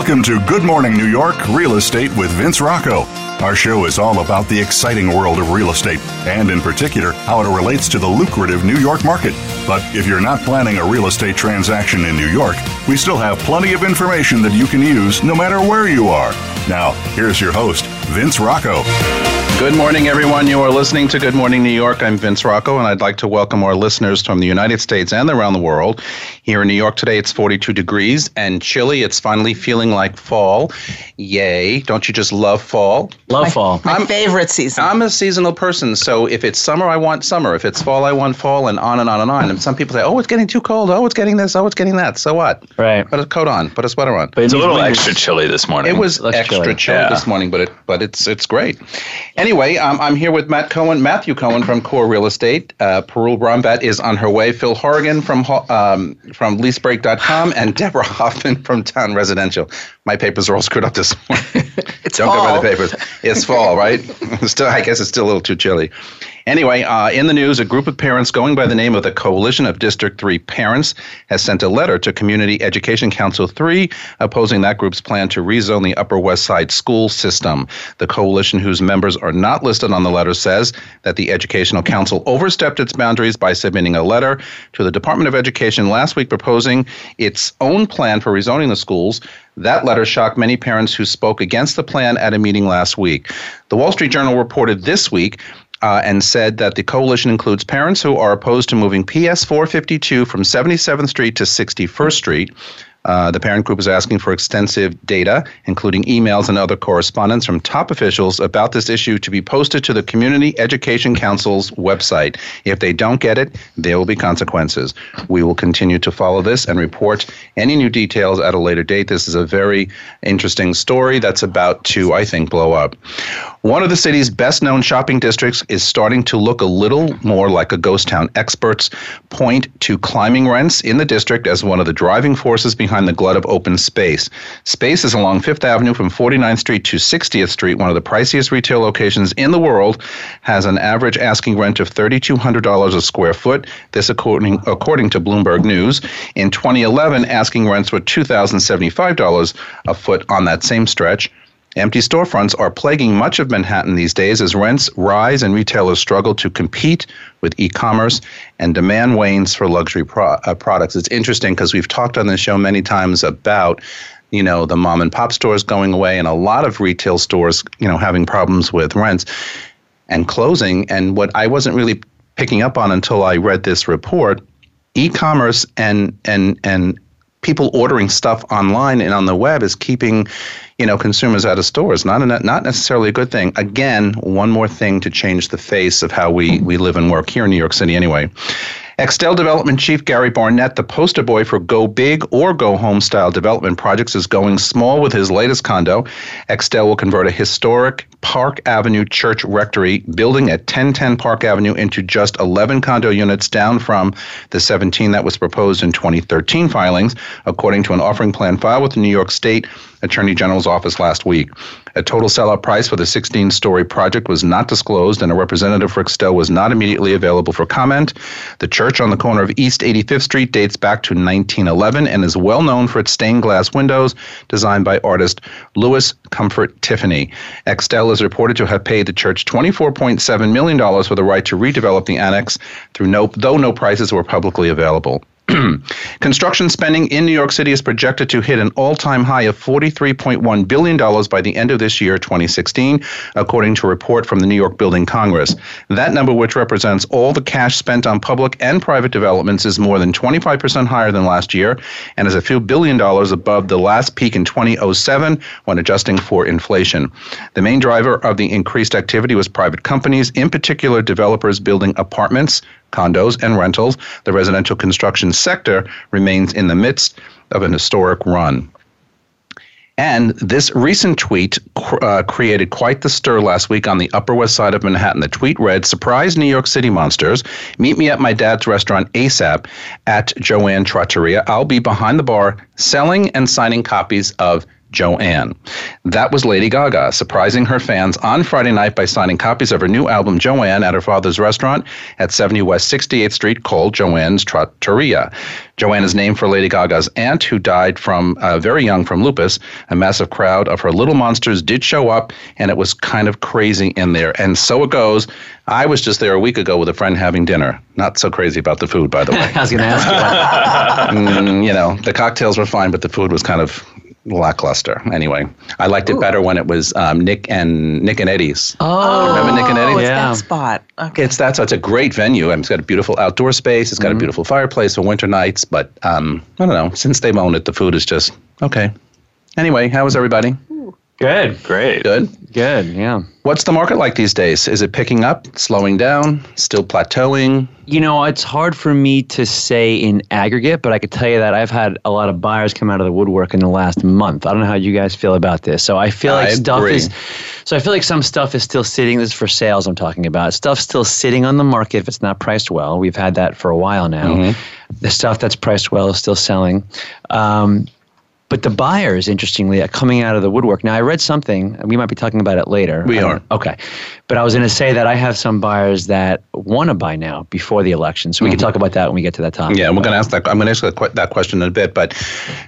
Welcome to Good Morning New York Real Estate with Vince Rocco. Our show is all about the exciting world of real estate and, in particular, how it relates to the lucrative New York market. But if you're not planning a real estate transaction in New York, we still have plenty of information that you can use no matter where you are. Now, here's your host, Vince Rocco. Good morning, everyone. You are listening to Good Morning New York. I'm Vince Rocco, and I'd like to welcome our listeners from the United States and around the world. Here in New York today, it's 42 degrees and chilly. It's finally feeling like fall. Yay. Don't you just love fall? Love fall. My favorite season. I'm a seasonal person, so if it's summer, I want summer. If it's fall, I want fall, and on and on and on. And some people say, oh, it's getting too cold. Oh, it's getting this. Oh, it's getting that. So what? Right. Put a coat on. Put a sweater on. But it's a little extra chilly this morning. It was extra chilly this morning, but it's great. Anyway, I'm here with Matthew Cohen from Core Real Estate. Parul Brumbat is on her way. Phil Horrigan from leasebreak.com and Deborah Hoffman from Town Residential. My papers are all screwed up this morning. Don't fall. Go by the papers. It's fall, right? Still, I guess it's still a little too chilly. Anyway, in the news, a group of parents going by the name of the Coalition of District 3 Parents has sent a letter to Community Education Council 3 opposing that group's plan to rezone the Upper West Side school system. The coalition, whose members are not listed on the letter, says that the Educational Council overstepped its boundaries by submitting a letter to the Department of Education last week proposing its own plan for rezoning the schools. That letter shocked many parents who spoke against the plan at a meeting last week. The Wall Street Journal reported this week and said that the coalition includes parents who are opposed to moving PS 452 from 77th Street to 61st Street. The parent group is asking for extensive data, including emails and other correspondence from top officials about this issue, to be posted to the Community Education Council's website. If they don't get it, there will be consequences. We will continue to follow this and report any new details at a later date. This is a very interesting story that's about to, I think, blow up. One of the city's best-known shopping districts is starting to look a little more like a ghost town. Experts point to climbing rents in the district as one of the driving forces behind the glut of open space. Space is along Fifth Avenue from 49th Street to 60th Street, one of the priciest retail locations in the world, has an average asking rent of $3,200 a square foot, this according to Bloomberg News. In 2011, asking rents were $2,075 a foot on that same stretch. Empty storefronts are plaguing much of Manhattan these days as rents rise and retailers struggle to compete with e-commerce and demand wanes for luxury products. It's interesting because we've talked on this show many times about, you know, the mom and pop stores going away and a lot of retail stores, you know, having problems with rents and closing. And what I wasn't really picking up on until I read this report, e-commerce and people ordering stuff online and on the web is keeping, you know, consumers out of stores. Not necessarily a good thing. Again, one more thing to change the face of how we live and work here in New York City anyway. Extell Development Chief Gary Barnett, the poster boy for go big or go home style development projects, is going small with his latest condo. Extell will convert a historic Park Avenue Church Rectory building at 1010 Park Avenue into just 11 condo units, down from the 17 that was proposed in 2013 filings, according to an offering plan filed with the New York State Attorney General's office last week. A total sellout price for the 16-story project was not disclosed, and a representative for Extell was not immediately available for comment. The church on the corner of East 85th Street dates back to 1911 and is well known for its stained glass windows designed by artist Louis Comfort Tiffany. Extell is reported to have paid the church $24.7 million for the right to redevelop the annex, though no prices were publicly available. Construction spending in New York City is projected to hit an all-time high of $43.1 billion by the end of this year, 2016, according to a report from the New York Building Congress. That number, which represents all the cash spent on public and private developments, is more than 25% higher than last year and is a few billion dollars above the last peak in 2007 when adjusting for inflation. The main driver of the increased activity was private companies, in particular developers building apartments, condos, and rentals. The residential construction sector remains in the midst of an historic run. And this recent tweet created quite the stir last week on the Upper West Side of Manhattan. The tweet read, "Surprise New York City monsters. Meet me at my dad's restaurant ASAP at Joanne Trattoria. I'll be behind the bar selling and signing copies of Joanne. That was Lady Gaga surprising her fans on Friday night by signing copies of her new album Joanne at her father's restaurant at 70 West 68th Street called Joanne's Trattoria. Joanne is named for Lady Gaga's aunt who died from very young from lupus. A massive crowd of her little monsters did show up, and it was kind of crazy in there. And so it goes. I was just there a week ago with a friend having dinner. Not so crazy about the food, by the way. I was going to ask you. The cocktails were fine, but the food was kind of lackluster. Anyway, I liked it better when it was Nick and Eddie's. Oh, remember Nick and Eddie? Yeah, that spot. Okay, so it's a great venue. I mean, it's got a beautiful outdoor space. It's got a beautiful fireplace for winter nights. But I don't know. Since they've owned it, the food is just okay. Anyway, how was everybody? Good. Great. Good. Yeah. What's the market like these days? Is it picking up, slowing down, still plateauing? It's hard for me to say in aggregate, but I could tell you that I've had a lot of buyers come out of the woodwork in the last month. I don't know how you guys feel about this. So I feel like some stuff is still sitting. This is for sales I'm talking about. Stuff's still sitting on the market if it's not priced well. We've had that for a while now. Mm-hmm. The stuff that's priced well is still selling. But the buyers, interestingly, are coming out of the woodwork. Now, I read something. We might be talking about it later. We are. Okay. But I was going to say that I have some buyers that want to buy now before the election. So we can talk about that when we get to that topic. Yeah, and we're going to ask that. I'm going to ask that question in a bit. But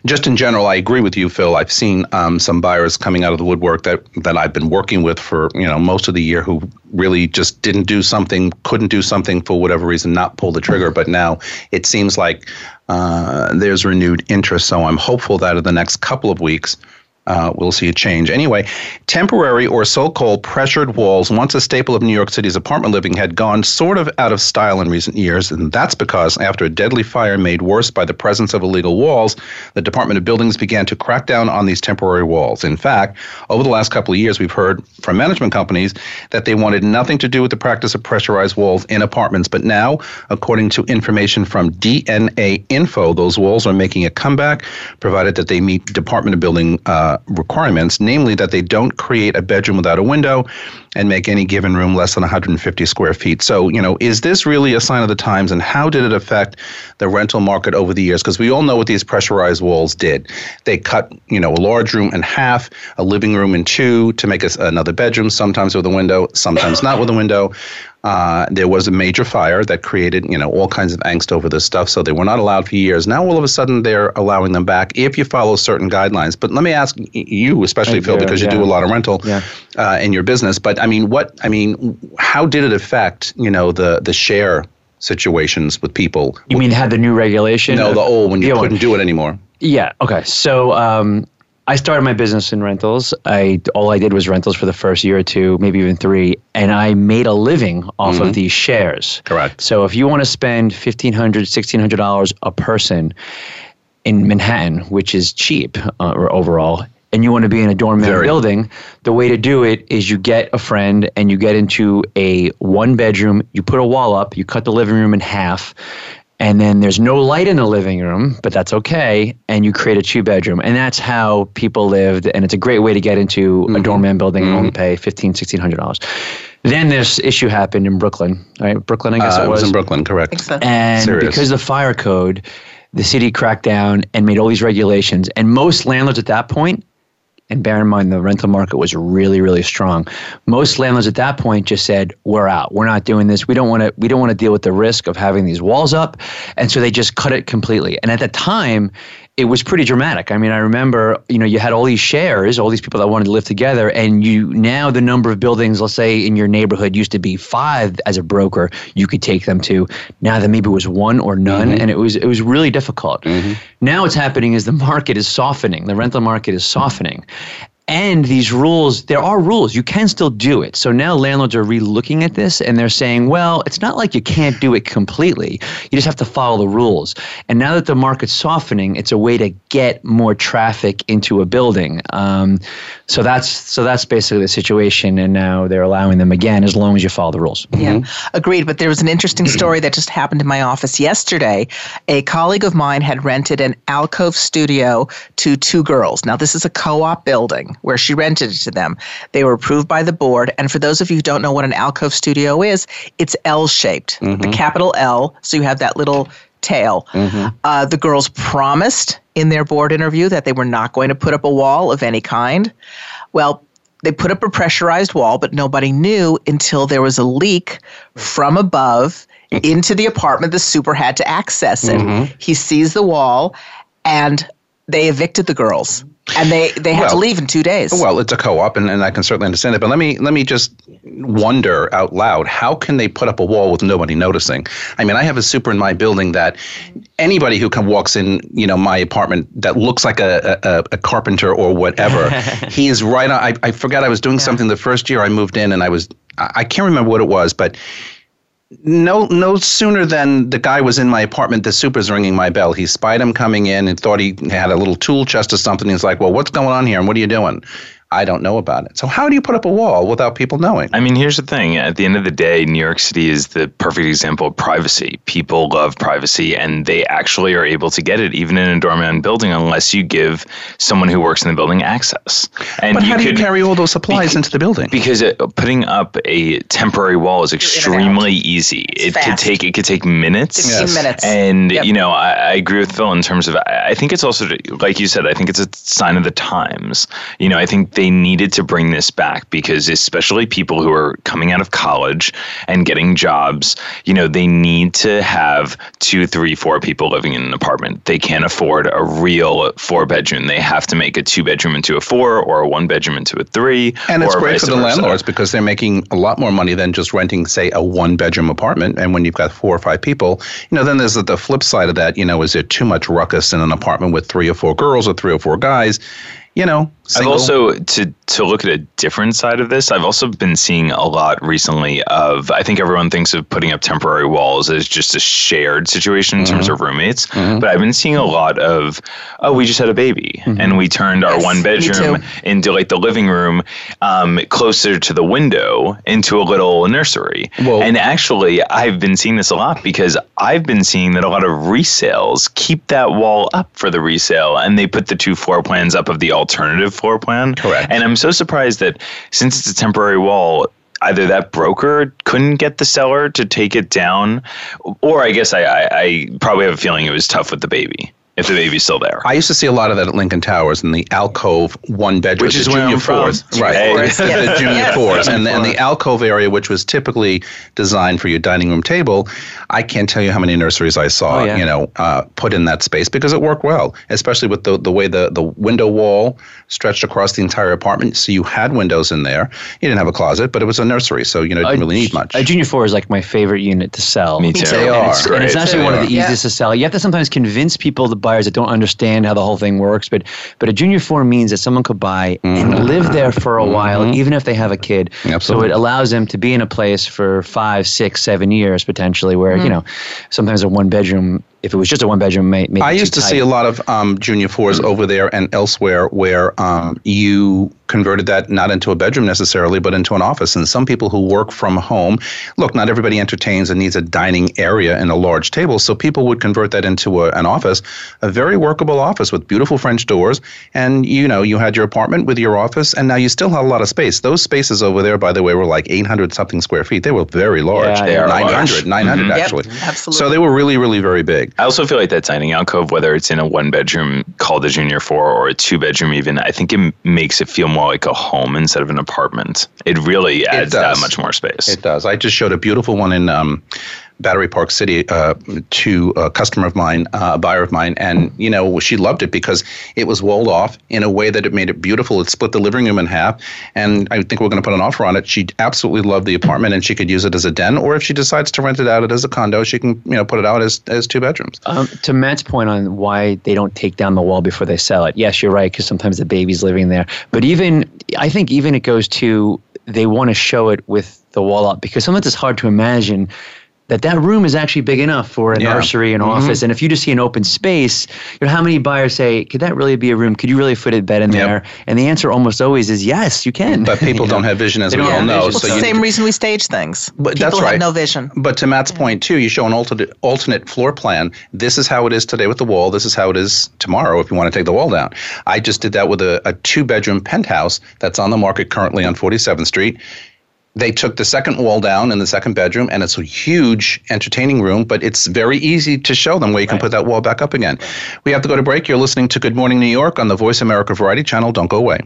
just in general, I agree with you, Phil. I've seen some buyers coming out of the woodwork that I've been working with for most of the year who really just couldn't do something for whatever reason, not pull the trigger. But now it seems like there's renewed interest, so I'm hopeful that in the next couple of weeks we'll see a change. Anyway, temporary or so-called pressured walls, once a staple of New York City's apartment living, had gone sort of out of style in recent years, and that's because after a deadly fire made worse by the presence of illegal walls, the Department of Buildings began to crack down on these temporary walls. In fact, over the last couple of years, we've heard from management companies that they wanted nothing to do with the practice of pressurized walls in apartments, but now, according to information from DNA Info, those walls are making a comeback, provided that they meet Department of Building requirements, namely that they don't create a bedroom without a window and make any given room less than 150 square feet. So, is this really a sign of the times, and how did it affect the rental market over the years? Because we all know what these pressurized walls did. They cut, a large room in half, a living room in two to make another bedroom, sometimes with a window, sometimes not with a window. There was a major fire that created, all kinds of angst over this stuff. So they were not allowed for years. Now, all of a sudden, they're allowing them back if you follow certain guidelines. But let me ask you, especially Phil, because you do a lot of rental in your business. But how did it affect, the share situations with people? You mean had the new regulation? No, the old when you couldn't do it anymore. Yeah. Okay. So, I started my business in rentals. All I did was rentals for the first year or two, maybe even three, and I made a living off of these shares. Correct. So if you want to spend $1,500, $1,600 a person in Manhattan, which is cheap overall, and you want to be in a dorm building, the way to do it is you get a friend and you get into a one bedroom, you put a wall up, you cut the living room in half, and then there's no light in the living room, but that's okay. And you create a two-bedroom. And that's how people lived. And it's a great way to get into a doorman building and only pay $1,500, $1,600. Then this issue happened in Brooklyn. Right? Brooklyn, I guess it was. It was in Brooklyn, correct. Exactly. And because the fire code, the city cracked down and made all these regulations. And most landlords at that point, and bear in mind the rental market was really, really strong, most landlords at that point just said, we're out. We're not doing this. We don't want to deal with the risk of having these walls up. And so they just cut it completely. And at the time, it was pretty dramatic. I mean, I remember, you had all these shares, all these people that wanted to live together, and now the number of buildings, let's say in your neighborhood, used to be 5 as a broker you could take them to. Now that maybe it was 1 or none, and it was really difficult. Mm-hmm. Now what's happening is the market is softening. The rental market is softening. And these rules, there are rules. You can still do it. So now landlords are re-looking at this and they're saying, well, it's not like you can't do it completely. You just have to follow the rules. And now that the market's softening, it's a way to get more traffic into a building. So that's basically the situation. And now they're allowing them again as long as you follow the rules. Yeah, agreed. But there was an interesting story that just happened in my office yesterday. A colleague of mine had rented an alcove studio to two girls. Now, this is a co-op building where she rented it to them. They were approved by the board. And for those of you who don't know what an alcove studio is, it's L-shaped, the capital L. So you have that little tail. Mm-hmm. The girls promised in their board interview that they were not going to put up a wall of any kind. Well, they put up a pressurized wall, but nobody knew until there was a leak from above into the apartment. The super had to access it. Mm-hmm. He sees the wall, and they evicted the girls. And they had to leave in 2 days. Well, it's a co-op, and I can certainly understand it. But let me just wonder out loud, how can they put up a wall with nobody noticing? I mean, I have a super in my building that anybody who walks in, my apartment that looks like a carpenter or whatever, he is right on. I forgot I was doing something the first year I moved in, and I can't remember what it was, but no sooner than the guy was in my apartment, the super's ringing my bell. He spied him coming in and thought he had a little tool chest or something. He's like, well, what's going on here and what are you doing? I don't know about it. So how do you put up a wall without people knowing? I mean, here's the thing. At the end of the day, New York City is the perfect example of privacy. People love privacy, and they actually are able to get it, even in a doorman building, unless you give someone who works in the building access. And but how do you carry all those supplies into the building? Because putting up a temporary wall is extremely easy. It could take minutes. 15 minutes. And, I agree with Phil in terms of, I think it's also, like you said, I think it's a sign of the times. I think they needed to bring this back because especially people who are coming out of college and getting jobs, they need to have 2, 3, 4 people living in an apartment. They can't afford a real 4-bedroom. They have to make a 2-bedroom into a 4 or a 1-bedroom into a 3. And it's great for the landlords because they're making a lot more money than just renting, say, a 1-bedroom apartment. And when you've got 4 or 5 people, then there's the flip side of that, is there too much ruckus in an apartment with 3 or 4 girls or 3 or 4 guys? I've also, to look at a different side of this, I've also been seeing a lot recently of, I think everyone thinks of putting up temporary walls as just a shared situation in terms of roommates, but I've been seeing a lot of, we just had a baby, and we turned our 1-bedroom into like the living room closer to the window into a little nursery. Whoa. And actually, I've been seeing this a lot because I've been seeing that a lot of resales keep that wall up for the resale, and they put the 2 floor plans up of the alternative floor plan. Correct. And I'm so surprised that since it's a temporary wall, either that broker couldn't get the seller to take it down, or I guess I probably have a feeling it was tough with the baby. If the baby's still there. I used to see a lot of that at Lincoln Towers in the alcove 1-bedroom. Which is the junior fours. Right. The junior fours. And the alcove area, which was typically designed for your dining room table, I can't tell you how many nurseries I saw, put in that space because it worked well, especially with the way the window wall stretched across the entire apartment. So you had windows in there. You didn't have a closet, but it was a nursery. So, you didn't really need much. A junior four is like my favorite unit to sell. Me too. They are. And it's actually one of the easiest to sell. You have to sometimes convince people to buyers that don't understand how the whole thing works, but a junior four means that someone could buy and live there for a while, even if they have a kid. Absolutely. So it allows them to be in a place for 5, 6, 7 years potentially, where sometimes a 1-bedroom. If it was just a 1-bedroom, maybe I used to see a lot of junior fours over there and elsewhere where you converted that not into a bedroom necessarily, but into an office. And some people who work from home, look, not everybody entertains and needs a dining area and a large table. So people would convert that into an office, a very workable office with beautiful French doors. And, you had your apartment with your office, and now you still have a lot of space. Those spaces over there, by the way, were like 800-something square feet. They were very large. Yeah, they were 900 actually. Yep, absolutely. So they were really, really very big. I also feel like that dining alcove, whether it's in a 1-bedroom called the junior four or a 2-bedroom even, I think it makes it feel more like a home instead of an apartment. It really adds that much more space. It does. I just showed a beautiful one in Battery Park City to a customer of mine, a buyer of mine. And, she loved it because it was walled off in a way that it made it beautiful. It split the living room in half. And I think we're going to put an offer on it. She absolutely loved the apartment, and she could use it as a den. Or if she decides to rent it out as a condo, she can, put it out as 2 bedrooms. To Matt's point on why they don't take down the wall before they sell it. Yes, you're right, because sometimes the baby's living there. But I think it goes to they want to show it with the wall up, because sometimes it's hard to imagine that room is actually big enough for a nursery and office. And if you just see an open space, how many buyers say, could that really be a room? Could you really fit a bed in there? And the answer almost always is yes, you can. But people don't have vision, as we all know. Well, so it's the same reason we stage things. But people have no vision. But to Matt's point, too, you show an alternate floor plan. This is how it is today with the wall. This is how it is tomorrow if you want to take the wall down. I just did that with a 2-bedroom penthouse that's on the market currently on 47th Street. They took the second wall down in the second bedroom, and it's a huge entertaining room, but it's very easy to show them where you can put that wall back up again. We have to go to break. You're listening to Good Morning New York on the Voice America Variety Channel. Don't go away.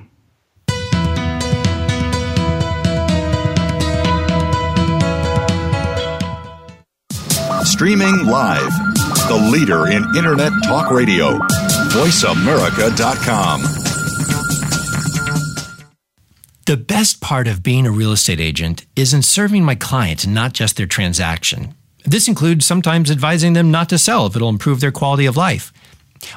Streaming live, the leader in Internet Talk Radio, VoiceAmerica.com. The best part of being a real estate agent is in serving my clients, not just their transaction. This includes sometimes advising them not to sell if it'll improve their quality of life.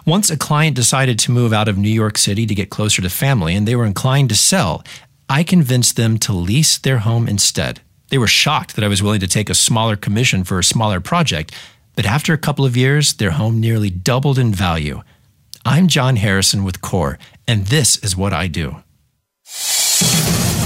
Once a client decided to move out of New York City to get closer to family and they were inclined to sell, I convinced them to lease their home instead. They were shocked that I was willing to take a smaller commission for a smaller project, but after a couple of years, their home nearly doubled in value. I'm John Harrison with Core, and this is what I do.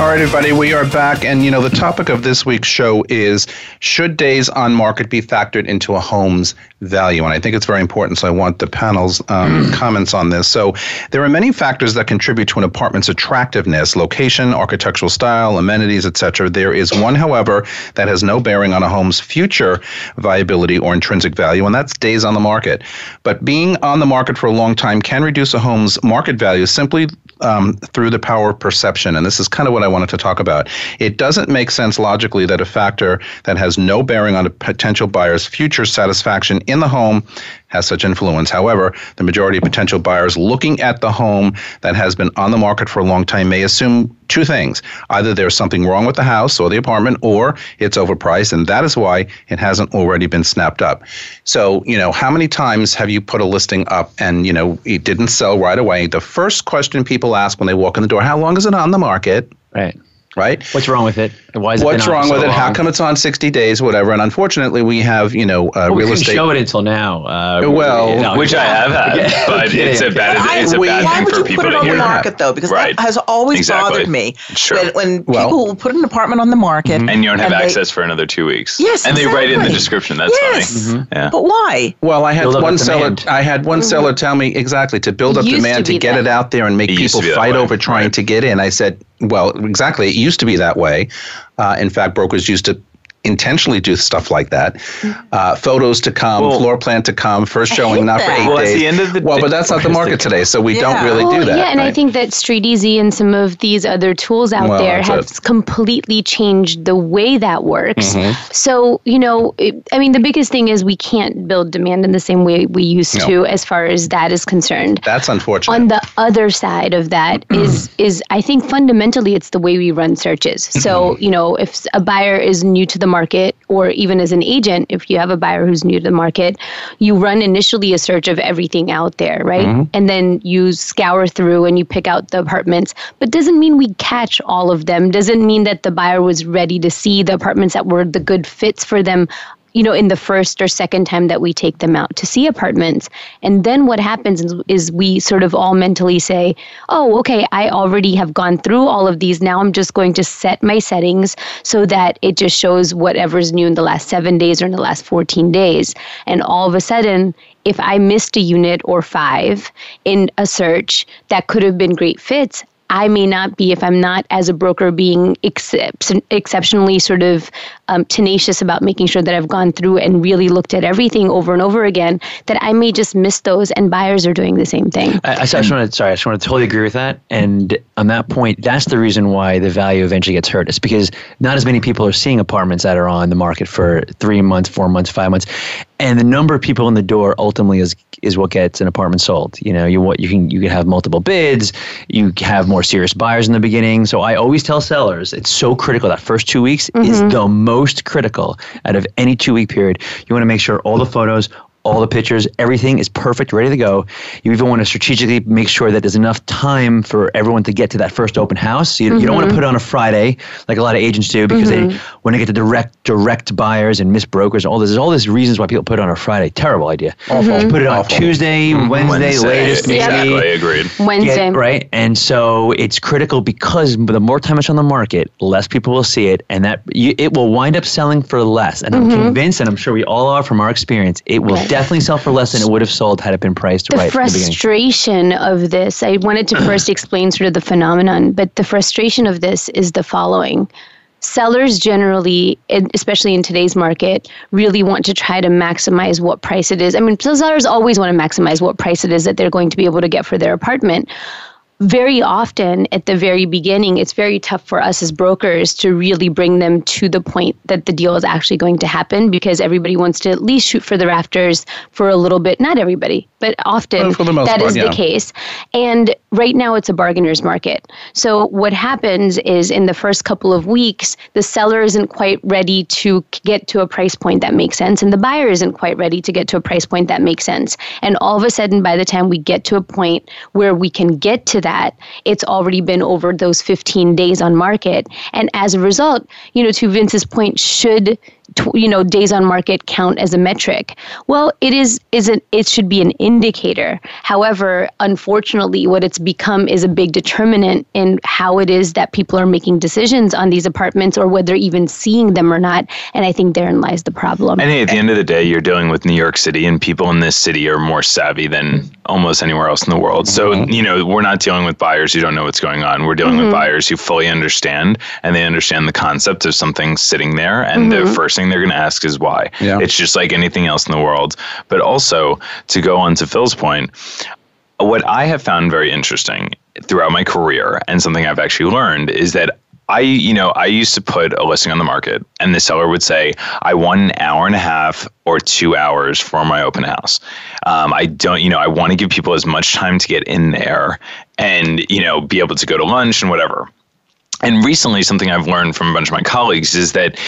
All right, everybody, we are back. And, you know, the topic of this week's show is, should days on market be factored into a home's value? And I think it's very important, so I want the panel's comments on this. So there are many factors that contribute to an apartment's attractiveness: location, architectural style, amenities, etc. There is one, however, that has no bearing on a home's future viability or intrinsic value, and that's days on the market. But being on the market for a long time can reduce a home's market value simply through the power of perception. And this is kind of what I wanted to talk about. It doesn't make sense logically that a factor that has no bearing on a potential buyer's future satisfaction in the home has such influence. However, the majority of potential buyers looking at the home that has been on the market for a long time may assume two things: either there's something wrong with the house or the apartment, or it's overpriced, and that is why it hasn't already been snapped up. So, you know, how many times have you put a listing up and, you know, it didn't sell right away? The first question people ask when they walk in the door: how long is it on the market? Right? What's wrong with it? Why is it What's wrong with it? How come it's on 60 days, whatever? And unfortunately, we have, you know, real estate. We couldn't show it until now. Which I have had, but it's a bad thing for people to hear. Why would you put it on the market, though? Because that has always bothered me. Sure. When people will put an apartment on the market. Mm-hmm. And you don't have access for another 2 weeks. Yes, and they write it in the description. That's funny. Mm-hmm. Yeah. But why? Well, I had one seller tell me exactly to build up demand to get it out there and make people fight over trying to get in. I said, well, exactly. It used to be that way. In fact, brokers used to intentionally do stuff like that. Photos to come, floor plan to come, first showing not for 8 days. Well, at the end of the but that's not the market today, so we don't really do that. Yeah, and I think that StreetEasy and some of these other tools out there have completely changed the way that works. Mm-hmm. So, you know, the biggest thing is we can't build demand in the same way we used to, as far as that is concerned. That's unfortunate. On the other side of that is I think fundamentally it's the way we run searches. So, you know, if a buyer is new to the market, or even as an agent, if you have a buyer who's new to the market, you run initially a search of everything out there, right? Mm-hmm. And then you scour through and you pick out the apartments. But doesn't mean we catch all of them. Doesn't mean that the buyer was ready to see the apartments that were the good fits for them, you know, in the first or second time that we take them out to see apartments. And then what happens is we sort of all mentally say, oh, okay, I already have gone through all of these. Now I'm just going to set my settings so that it just shows whatever's new in the last 7 days or in the last 14 days. And all of a sudden, if I missed a unit or five in a search that could have been great fits, I may not be, if I'm not as a broker being exceptionally sort of tenacious about making sure that I've gone through and really looked at everything over and over again, that I may just miss those, and buyers are doing the same thing. I just want to totally agree with that. And on that point, that's the reason why the value eventually gets hurt. It's because not as many people are seeing apartments that are on the market for 3 months, 4 months, 5 months. And the number of people in the door ultimately is what gets an apartment sold. You know, you can have multiple bids, you have more serious buyers in the beginning. So I always tell sellers, it's so critical. That first 2 weeks is the most critical out of any 2 week period. You want to make sure all the photos, all the pictures, everything is perfect, ready to go. You even want to strategically make sure that there's enough time for everyone to get to that first open house. You don't want to put it on a Friday like a lot of agents do, because they want to get to direct buyers and miss brokers and all this. There's all these reasons why people put it on a Friday. Terrible idea. You put it on Tuesday, Wednesday, latest. Exactly, maybe. Agreed. Wednesday. Right? And so it's critical, because the more time it's on the market, less people will see it, and it will wind up selling for less. And I'm convinced, and I'm sure we all are from our experience, it will definitely sell for less than it would have sold had it been priced right at the beginning. The frustration of this, I wanted to first explain sort of the phenomenon, but the frustration of this is the following. Sellers generally, especially in today's market, really want to try to maximize what price it is. I mean, sellers always want to maximize what price it is that they're going to be able to get for their apartment. Very often at the very beginning, it's very tough for us as brokers to really bring them to the point that the deal is actually going to happen, because everybody wants to at least shoot for the rafters for a little bit. Not everybody, but often that is the case. And right now it's a bargainer's market. So what happens is in the first couple of weeks, the seller isn't quite ready to get to a price point that makes sense, and the buyer isn't quite ready to get to a price point that makes sense. And all of a sudden, by the time we get to a point where we can get to that, it's already been over those 15 days on market. And as a result, to Vince's point, should days on market count as a metric? Well, it should be an indicator. However, unfortunately, what it's become is a big determinant in how it is that people are making decisions on these apartments, or whether even seeing them or not. And I think therein lies the problem. I think at the end of the day, you're dealing with New York City, and people in this city are more savvy than almost anywhere else in the world. So, we're not dealing with buyers who don't know what's going on. We're dealing with buyers who fully understand, and they understand the concept of something sitting there, and the first thing they're going to ask is why. Yeah. It's just like anything else in the world. But also, to go on to Phil's point, what I have found very interesting throughout my career, and something I've actually learned, is that I used to put a listing on the market, and the seller would say, I want an hour and a half or 2 hours for my open house. I want to give people as much time to get in there and, be able to go to lunch and whatever. And recently, something I've learned from a bunch of my colleagues is that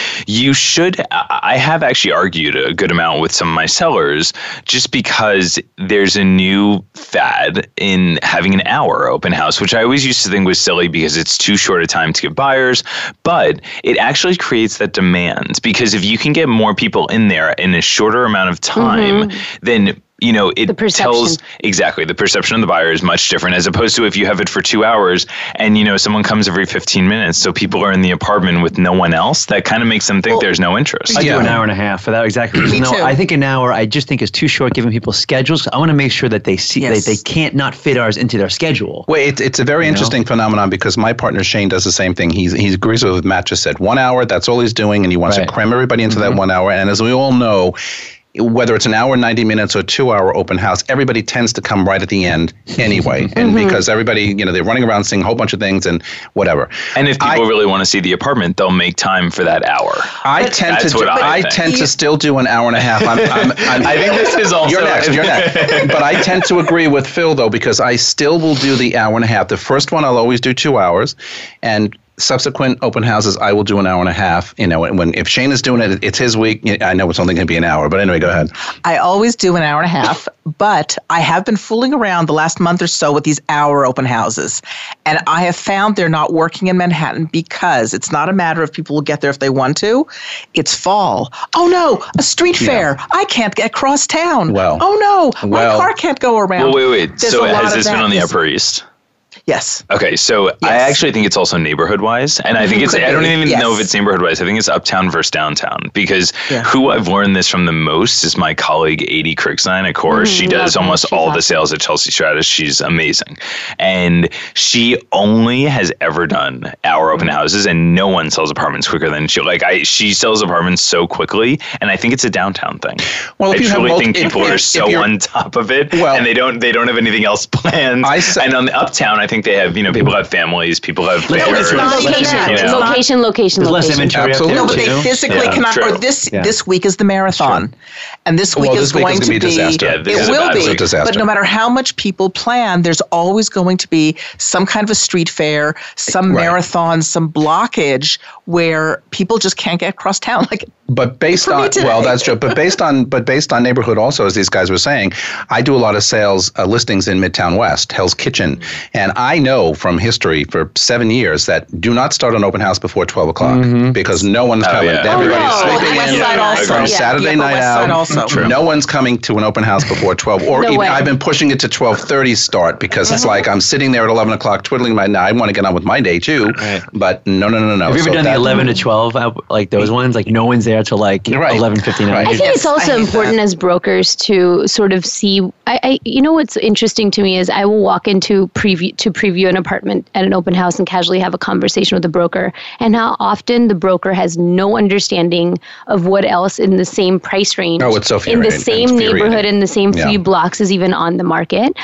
I have actually argued a good amount with some of my sellers, just because there's a new fad in having an hour open house, which I always used to think was silly because it's too short a time to get buyers. But it actually creates that demand, because if you can get more people in there in a shorter amount of time, then it tells exactly the perception of the buyer is much different, as opposed to if you have it for 2 hours and, someone comes every 15 minutes. So people are in the apartment with no one else. That kind of makes them think there's no interest. I do an hour and a half for that exact reason. No, I think an hour, I just think is too short given people's schedules. I want to make sure that they see that they can't not fit ours into their schedule. Well, it's a very interesting phenomenon, because my partner Shane does the same thing. He agrees with what Matt just said. 1 hour, that's all he's doing. And he wants to cram everybody into that 1 hour. And as we all know, whether it's an hour, 90 minutes, or 2 hour open house, everybody tends to come right at the end anyway. And because everybody, they're running around seeing a whole bunch of things and whatever. And if people really want to see the apartment, they'll make time for that hour. I tend to still do an hour and a half. I think this is also... You're next. But I tend to agree with Phil, though, because I still will do the hour and a half. The first one, I'll always do 2 hours. And subsequent open houses, I will do an hour and a half. If Shane is doing it, it's his week. I know it's only going to be an hour, but anyway, go ahead. I always do an hour and a half, but I have been fooling around the last month or so with these hour open houses, and I have found they're not working in Manhattan, because it's not a matter of people will get there if they want to. It's fall. Oh no, a street fair. I can't get across town. Well, oh no, my car can't go around. Well, wait. So has this been on the Upper East? Yes. Okay. So yes. I actually think it's also neighborhood-wise. And I think it's, I don't even know if it's neighborhood-wise. I think it's uptown versus downtown, because who I've learned this from the most is my colleague, Adi Krigsnine at Core. She does almost all the sales at Chelsea Stratus. She's amazing. And she only has ever done our open houses, and no one sells apartments quicker than she. Like, she sells apartments so quickly, and I think it's a downtown thing. Well, I truly think people are so on top of it, and they don't have anything else planned. And on the uptown, I think they have, people have families, people have fairs. Location. There's less inventory. Absolutely. No, but they physically cannot. Or this week is the marathon, and this week is going to be a disaster. It will be a disaster. But no matter how much people plan, there's always going to be some kind of a street fair, some marathon, some blockage where people just can't get across town. But based on neighborhood also, as these guys were saying, I do a lot of sales listings in Midtown West, Hell's Kitchen, and I know from history for 7 years that do not start an open house before 12 o'clock because no one's coming. Everybody's sleeping in. Saturday night out. No one's coming to an open house before 12. Or I've been pushing it to 12:30 start because it's like I'm sitting there at 11 o'clock twiddling my. Now I want to get on with my day too, but no. Have you ever done the 11 to 12 like those ones? Like no one's there to 11:59. Right. I think it's also important as brokers to sort of see. I what's interesting to me is I will walk into preview an apartment at an open house and casually have a conversation with the broker, and how often the broker has no understanding of what else in the same price range, in the same neighborhood, in the same few blocks is even on the market,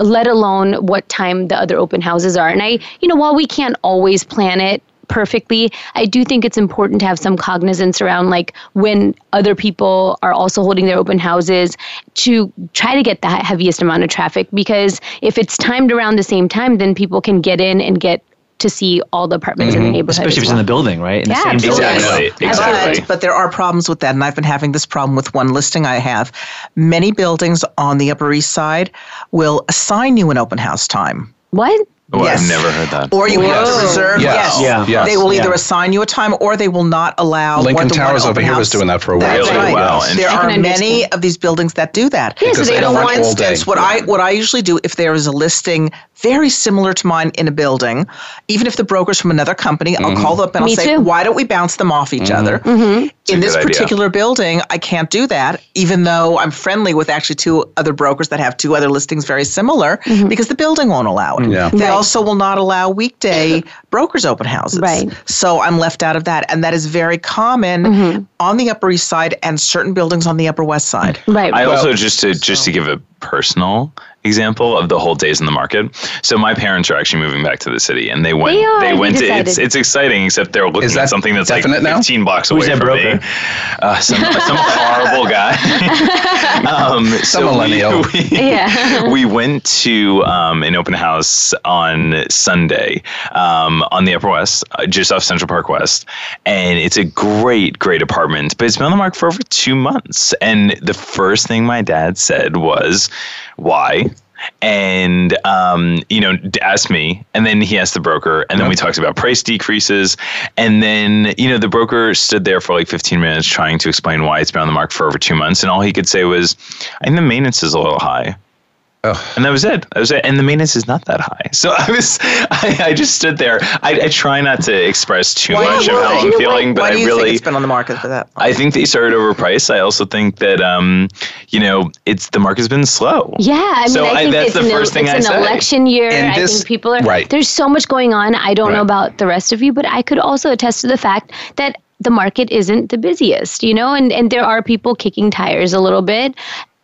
let alone what time the other open houses are. And I while we can't always plan it perfectly, I do think it's important to have some cognizance around when other people are also holding their open houses to try to get the heaviest amount of traffic, because if it's timed around the same time, then people can get in and get to see all the apartments in the neighborhood. Especially if it's in the building, right? In the same building. Exactly. But there are problems with that, and I've been having this problem with one listing I have. Many buildings on the Upper East Side will assign you an open house time. What? Oh, yes. I've never heard that. Or you have to reserve. Yes. They will either assign you a time, or they will not allow. Lincoln Towers over here was doing that for a while. Really? Right. Wow. There are many of these buildings that do that. Yeah, because so they don't want. For instance, what I usually do if there is a listing very similar to mine in a building, even if the broker's from another company, I'll call them up and I'll say, why don't we bounce them off each other? In this particular building, I can't do that, even though I'm friendly with actually two other brokers that have two other listings very similar, because the building won't allow it. Yeah. They also will not allow weekday brokers' open houses. Right. So I'm left out of that. And that is very common on the Upper East Side and certain buildings on the Upper West Side. Right. I also, just to give a personal example of the whole days in the market. So my parents are actually moving back to the city, and they went to it's exciting, except they're looking at something that's like 15 blocks away from me. Some horrible guy. Some millennial. We went to an open house on Sunday on the Upper West, just off Central Park West, and it's a great, great apartment, but it's been on the market for over 2 months. And the first thing my dad said was, why? And, asked me, and then he asked the broker, and then we talked about price decreases. And then, the broker stood there for 15 minutes trying to explain why it's been on the market for over 2 months. And all he could say was, I think the maintenance is a little high. Oh. And that was it. And the maintenance is not that high. So I just stood there. I try not to express too much of how I'm feeling, but I really think it's been on the market for that long? I think they started overpriced. I also think that, it's the market's been slow. Yeah. I think that's the first thing I said. It's an election year. I think people are, there's so much going on. I don't know about the rest of you, but I could also attest to the fact that the market isn't the busiest, and there are people kicking tires a little bit.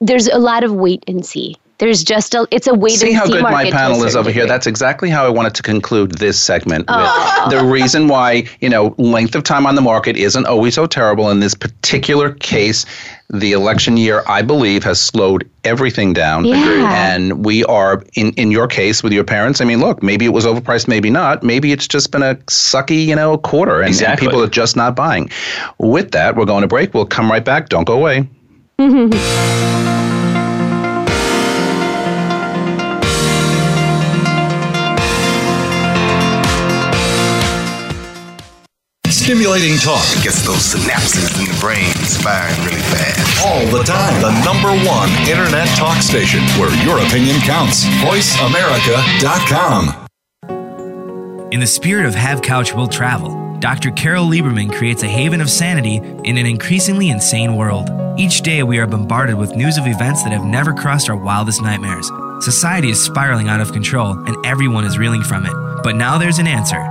There's a lot of wait and see. There's just it's a wait-and-see market. See how good my panel is over here. That's exactly how I wanted to conclude this segment. With the reason why, length of time on the market isn't always so terrible. In this particular case, the election year, I believe, has slowed everything down. Yeah. Agreed. And we are, in your case, with your parents, I mean, look, maybe it was overpriced, maybe not. Maybe it's just been a sucky, quarter, and people are just not buying. With that, we're going to break. We'll come right back. Don't go away. Stimulating talk. It gets those synapses in the brain firing really fast. All the time. The number one internet talk station where your opinion counts. VoiceAmerica.com. In the spirit of Have Couch Will Travel, Dr. Carol Lieberman creates a haven of sanity in an increasingly insane world. Each day we are bombarded with news of events that have never crossed our wildest nightmares. Society is spiraling out of control and everyone is reeling from it. But now there's an answer.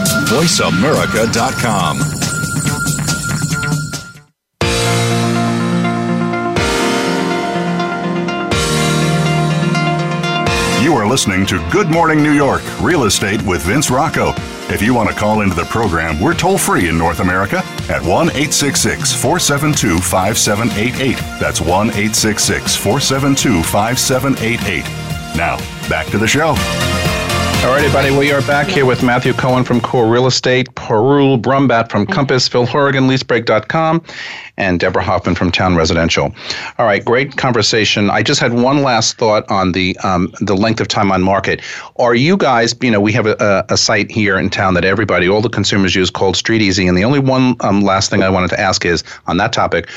VoiceAmerica.com. You are listening to Good Morning New York, Real Estate with Vince Rocco. If you want to call into the program, we're toll-free in North America at 1-866-472-5788. That's 1-866-472-5788. Now, back to the show. All right, everybody, we are back here with Matthew Cohen from Core Real Estate, Parul Brumbat from Compass, Phil Horrigan, leasebreak.com, and Deborah Hoffman from Town Residential. All right, great conversation. I just had one last thought on the length of time on market. Are you guys, you know, we have a site here in town that everybody, all the consumers use called StreetEasy, and the only one last thing I wanted to ask is on that topic.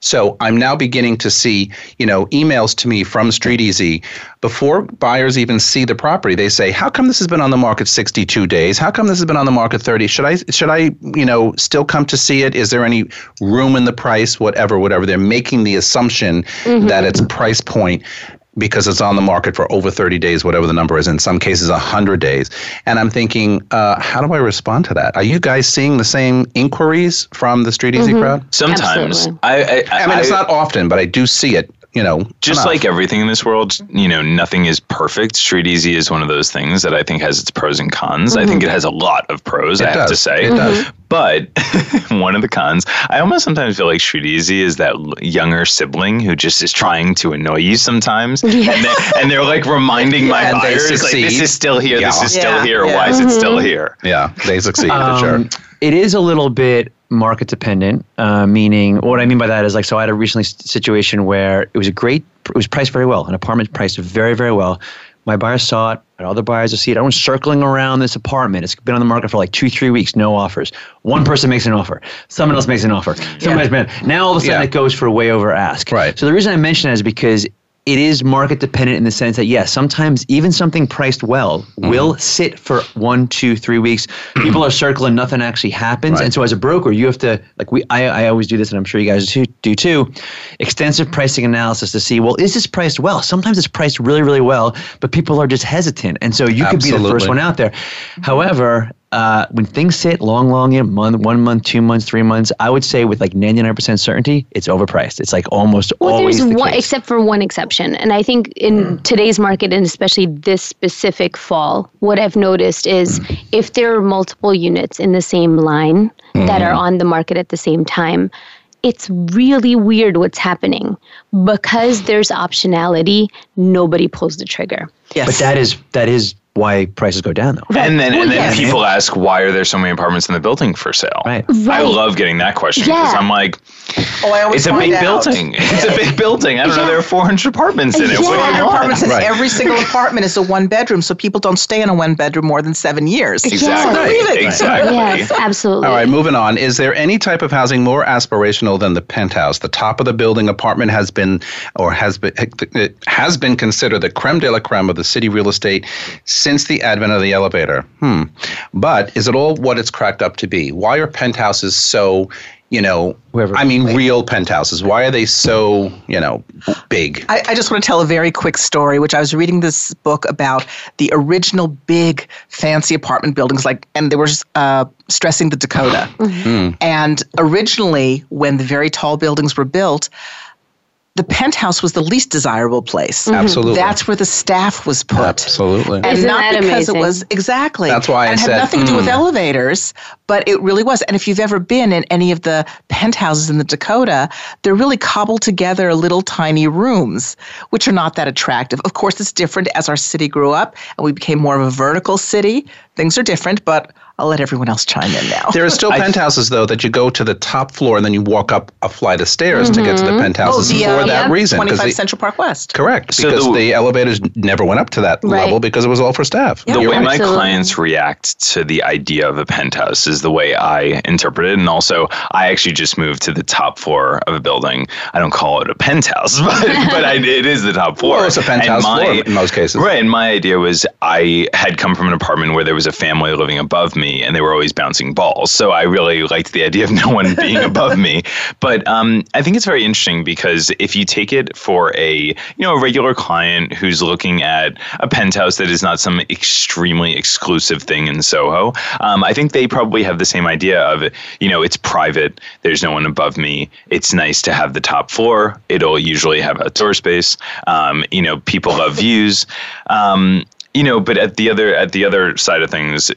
So I'm now beginning to see, you know, emails to me from StreetEasy. Before buyers even see the property, they say, how come this has been on the market 62 days? How come this has been on the market 30? Should I, you know, still come to see it? Is there any room in the price? Whatever. They're making the assumption that its price point, because it's on the market for over 30 days, whatever the number is, in some cases 100 days. And I'm thinking, how do I respond to that? Are you guys seeing the same inquiries from the StreetEasy crowd? Sometimes. I mean, it's not often, but I do see it. You know, just enough. Like everything in this world, you know, nothing is perfect. StreetEasy is one of those things that I think has its pros and cons. I think it has a lot of pros, I have to say. It does. But one of the cons, I almost sometimes feel like StreetEasy is that younger sibling who just is trying to annoy you sometimes. Yeah. And they're like reminding my buyers, like, this is still here, this is still here, why is it still here? Yeah, they succeed for sure. It is a little bit market dependent, meaning what I mean by that is like, so I had a recently situation where it was priced very well, an apartment priced very, very well. My buyer saw it, and other buyers will see it. Everyone's circling around this apartment. It's been on the market for like 2-3 weeks, no offers. One person makes an offer. Someone else makes an offer. Now all of a sudden it goes for way over ask. Right. So the reason I mention that is because it is market dependent in the sense that, yes, sometimes even something priced well will sit for 1-2-3 weeks. People are circling, nothing actually happens. Right. And so as a broker, you have to, like I always do this, and I'm sure you guys do too, extensive pricing analysis to see, well, is this priced well? Sometimes it's priced really, really well, but people are just hesitant. And so you could be the first one out there. However, when things sit long in month, 1 month, 2 months, 3 months, I would say with like 99% certainty, it's overpriced. It's like almost always the case. Except for one exception. And I think in today's market, and especially this specific fall, what I've noticed is if there are multiple units in the same line that are on the market at the same time, it's really weird what's happening. Because there's optionality, nobody pulls the trigger. Yes. But that is why prices go down, though. Right. And then people ask, why are there so many apartments in the building for sale? Right. I love getting that question because I'm like, it's a big building. It's a big building. I don't know. There are 400 apartments in it. What do you want? Every single apartment is a one-bedroom, so people don't stay in a one-bedroom more than 7 years. Exactly. Yes, absolutely. All right, moving on. Is there any type of housing more aspirational than the penthouse? The top of the building apartment has been considered the creme de la creme of the city real estate since the advent of the elevator. But is it all what it's cracked up to be? Why are penthouses so you know, whoever, I mean, real penthouses. Why are they so, you know, big? I just want to tell a very quick story, which I was reading this book about the original big fancy apartment buildings, like, and they were stressing the Dakota. Mm-hmm. And originally, when the very tall buildings were built, the penthouse was the least desirable place. Mm-hmm. Absolutely. That's where the staff was put. Absolutely. And isn't not because amazing? It was, exactly. That's why I said. It had nothing to do with elevators, but it really was. And if you've ever been in any of the penthouses in the Dakota, they're really cobbled together little tiny rooms, which are not that attractive. Of course, it's different as our city grew up and we became more of a vertical city. Things are different, but I'll let everyone else chime in now. There are still penthouses, though, that you go to the top floor and then you walk up a flight of stairs to get to the penthouses for that reason. 25 Central Park West. Correct, so because the elevators never went up to that level because it was all for staff. Yeah, the way my clients react to the idea of a penthouse is the way I interpret it. And also, I actually just moved to the top floor of a building. I don't call it a penthouse, but it is the top floor. Well, it's a penthouse floor in most cases. Right, and my idea was I had come from an apartment where there was a family living above me. And they were always bouncing balls. So I really liked the idea of no one being above me. But I think it's very interesting because if you take it for a regular client who's looking at a penthouse that is not some extremely exclusive thing in Soho, I think they probably have the same idea of, you know, it's private. There's no one above me. It's nice to have the top floor. It'll usually have outdoor space. People love views. But at the other side of things,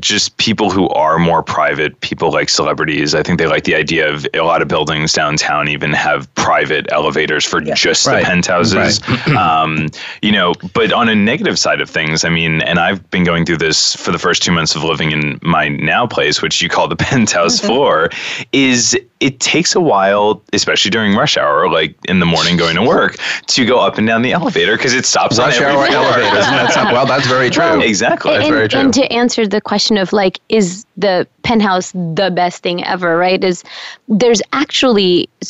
just people who are more private, people like celebrities, I think they like the idea of a lot of buildings downtown even have private elevators for the penthouses. Right. But on a negative side of things, I mean, and I've been going through this for the first 2 months of living in my now place, which you call the penthouse floor, is it takes a while, especially during rush hour, like in the morning going to work, to go up and down the elevator because it stops rush on every hour elevators. Well, that's very true. Well, exactly. That's very true. And to answer the question of like, is the penthouse the best thing ever, right? So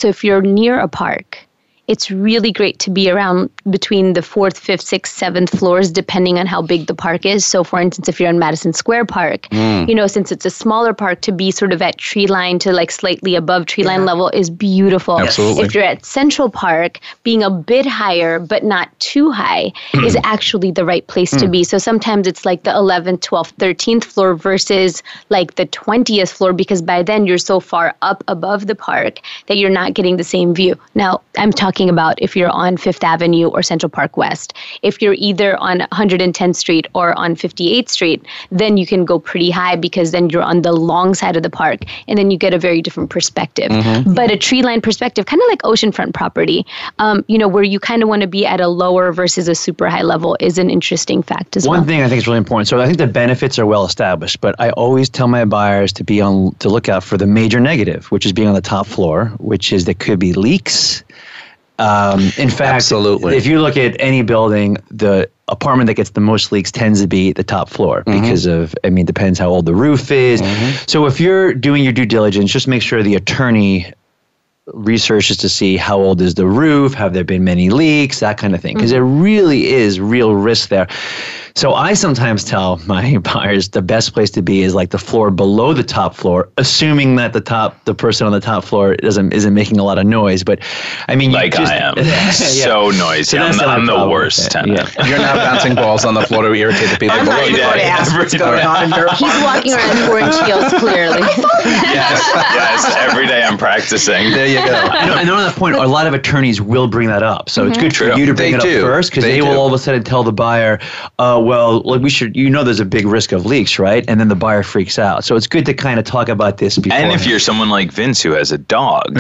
if you're near a park, it's really great to be around between the 4th, 5th, 6th, 7th floors, depending on how big the park is. So, for instance, if you're in Madison Square Park, since it's a smaller park, to be sort of at tree line to like slightly above tree line level is beautiful. Absolutely. If you're at Central Park, being a bit higher but not too high is actually the right place to be. So sometimes it's like the 11th, 12th, 13th floor versus like the 20th floor because by then you're so far up above the park that you're not getting the same view. Now, I'm talking about if you're on Fifth Avenue or Central Park West. If you're either on 110th Street or on 58th Street, then you can go pretty high because then you're on the long side of the park and then you get a very different perspective. Mm-hmm. But a tree line perspective, kind of like oceanfront property, where you kind of want to be at a lower versus a super high level is an interesting fact as well. One thing I think is really important. So I think the benefits are well established, but I always tell my buyers to be on to look out for the major negative, which is being on the top floor, which is there could be leaks. In fact, absolutely. If you look at any building, the apartment that gets the most leaks tends to be the top floor because of, depends how old the roof is. Mm-hmm. So if you're doing your due diligence, just make sure the attorney researches to see how old is the roof, have there been many leaks, that kind of thing, because there really is real risk there. So I sometimes tell my buyers the best place to be is like the floor below the top floor, assuming that the person on the top floor isn't making a lot of noise. But I mean, I am so noisy. So I'm the worst tenant. Yeah. You're not bouncing balls on the floor to irritate the people below you. He's walking around orange heels clearly. Yes. Every day I'm practicing. There you go. And on that point, a lot of attorneys will bring that up. So it's good for you to bring it up first because they will all of a sudden tell the buyer, we should, there's a big risk of leaks, right? And then the buyer freaks out. So it's good to kind of talk about this before. And if you're someone like Vince who has a dog,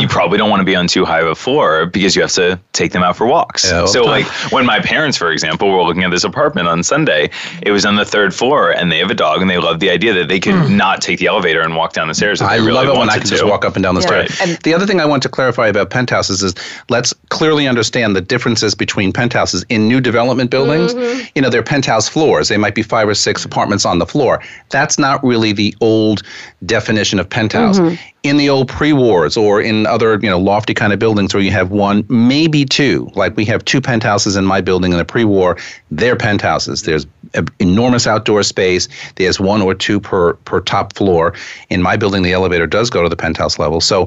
you probably don't want to be on too high of a floor because you have to take them out for walks. Oh. So like when my parents, for example, were looking at this apartment on Sunday, it was on the 3rd floor and they have a dog and they love the idea that they could not take the elevator and walk down the stairs. If I really love it when I can just walk up and down the stairs. Right. And the other thing I want to clarify about penthouses is let's clearly understand the differences between penthouses. In new development buildings, they're penthouse floors. They might be 5 or 6 apartments on the floor. That's not really the old definition of penthouse. in the old pre-wars or in other, lofty kind of buildings where you have one, maybe two. Like we have two penthouses in my building in the pre-war. They're penthouses. There's enormous outdoor space. There's one or two per top floor. In my building, the elevator does go to the penthouse level. So,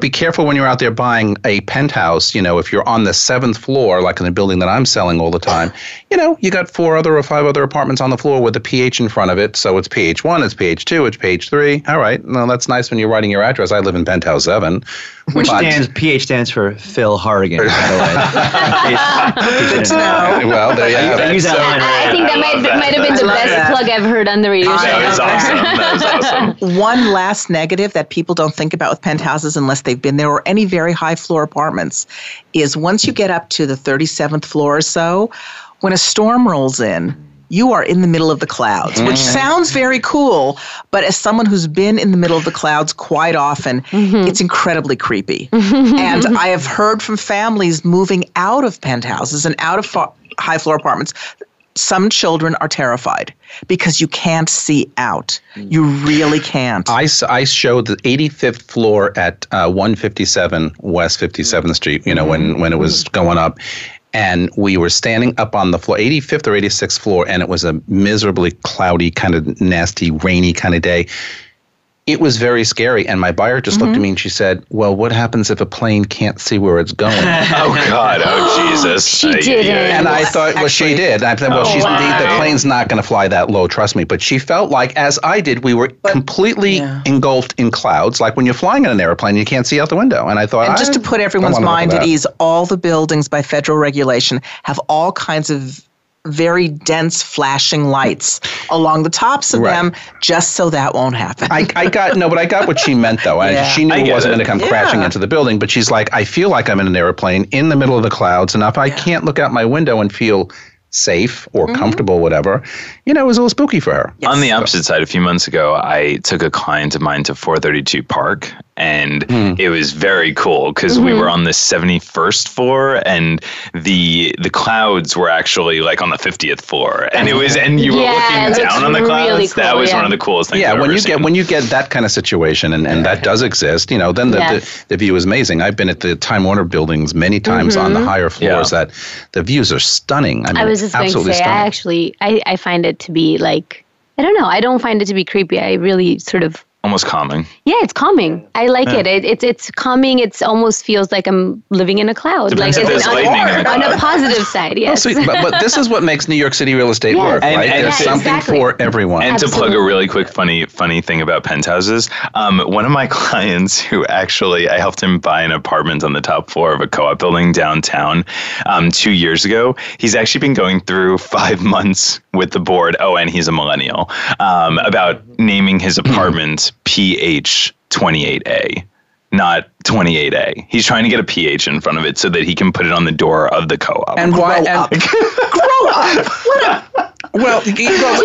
be careful when you're out there buying a penthouse. If you're on the seventh floor, like in the building that I'm selling all the time, you got four other or five other apartments on the floor with a PH in front of it. So it's PH 1, it's PH 2, it's PH 3. All right. Well, that's nice when you're writing your address. I live in Penthouse 7. PH stands for Phil Horrigan, by the way. Well, there you have it. I think that might have been the best plug I've heard on the radio show. That was awesome. One last negative that people don't think about with penthouses unless they've been there or any very high floor apartments is once you get up to the 37th floor or so, when a storm rolls in, you are in the middle of the clouds, which sounds very cool, but as someone who's been in the middle of the clouds quite often, it's incredibly creepy. And I have heard from families moving out of penthouses and out of high floor apartments. Some children are terrified because you can't see out. You really can't. I showed the 85th floor at 157 West 57th Street, when it was going up. And we were standing up on the floor, 85th or 86th floor, and it was a miserably cloudy, kind of nasty, rainy kind of day. It was very scary. And my buyer just looked at me and she said, well, what happens if a plane can't see where it's going? Oh, God. Oh, Jesus. She did. And I thought, well, she did. I thought, well, the plane's not going to fly that low. Trust me. But she felt like, as I did, we were completely engulfed in clouds. Like when you're flying in an airplane, you can't see out the window. And I thought, and just to put everyone's mind at ease, all the buildings by federal regulation have all kinds of very dense flashing lights along the tops of them just so that won't happen. I got what she meant, though. She knew it wasn't going to come crashing into the building, but she's like, I feel like I'm in an airplane in the middle of the clouds, and if I can't look out my window and feel safe or comfortable, whatever, it was a little spooky for her. Yes. On the opposite side, a few months ago, I took a client of mine to 432 Park, and it was very cool because we were on the 71st floor, and the clouds were actually like on the 50th floor, and it was, and you were looking down on the clouds. Really cool, that was one of the coolest things. Yeah, I've ever seen. When you get that kind of situation, and that does exist, then the view is amazing. I've been at the Time Warner buildings many times on the higher floors that the views are stunning. I mean, I was just going to say, I find it to be like, I don't know. I don't find it to be creepy. I really sort of. Almost calming. Yeah, it's calming. I like it. It's calming. It almost feels like I'm living in a cloud. Depends like it's on a positive side, yes. Oh, so, but this is what makes New York City real estate work, right? And there's something for everyone. And to plug a really quick funny thing about penthouses, one of my clients who actually, I helped him buy an apartment on the top floor of a co-op building downtown 2 years ago. He's actually been going through 5 months with the board. Oh, and he's a millennial. About naming his apartment PH 28A, not 28A. He's trying to get a PH in front of it so that he can put it on the door of the co-op. And why? Grow up! To be fair,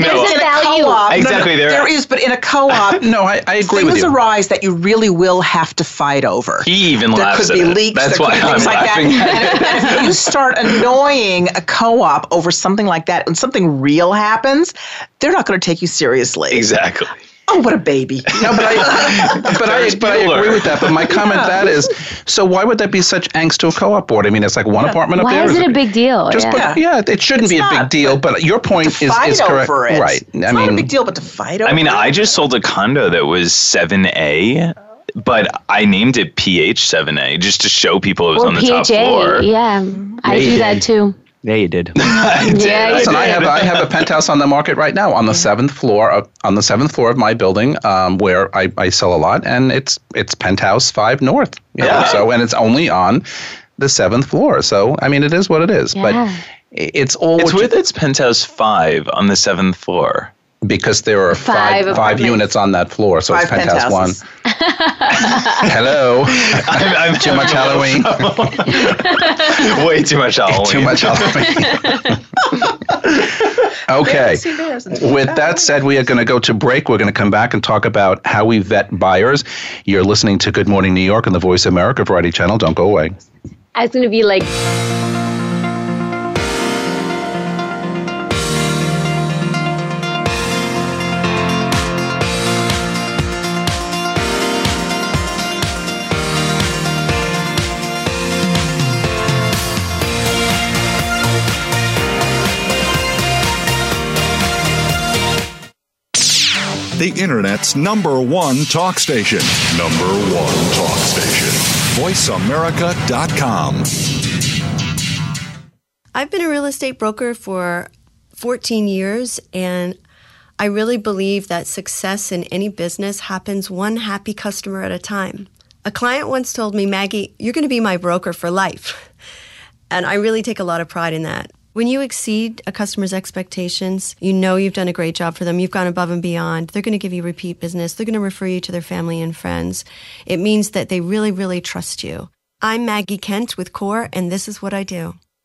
there's a value. Exactly, there is, but in a co-op, I agree with you. Things arise that you really will have to fight over. He even laughs at it. There could be leaks. That's why I'm laughing. And if you start annoying a co-op over something like that, and something real happens, they're not going to take you seriously. Exactly. Oh, what a baby. No, but I agree with that. But my comment that is, so why would that be such angst to a co-op board? I mean, it's like one apartment up there. Why is it a big deal? It shouldn't be a big deal, but your point is correct. Right. It's not a big deal, but to fight over it. I mean, I just sold a condo that was 7A. But I named it PH 7A just to show people it was on the top floor. Yeah, I do that too. Yeah, you did. I did. I have a penthouse on the market right now on the seventh floor of my building, where I sell a lot, and it's penthouse 5 North. And it's only on the seventh floor. So I mean, it is what it is. Yeah. But it's penthouse 5 on the seventh floor. Because there are five units on that floor, so it's penthouse 1. Hello. I'm too much Halloween. Way too much Halloween. Too much Halloween. Okay. With that said, we are going to go to break. We're going to come back and talk about how we vet buyers. You're listening to Good Morning New York on the Voice America Variety Channel. Don't go away. I was going to be like... the Internet's #1 talk station. #1 talk station. VoiceAmerica.com. I've been a real estate broker for 14 years, and I really believe that success in any business happens one happy customer at a time. A client once told me, "Maggie, you're going to be my broker for life." And I really take a lot of pride in that. When you exceed a customer's expectations, you know you've done a great job for them. You've gone above and beyond. They're going to give you repeat business. They're going to refer you to their family and friends. It means that they really, really trust you. I'm Maggie Kent with Core, and this is what I do.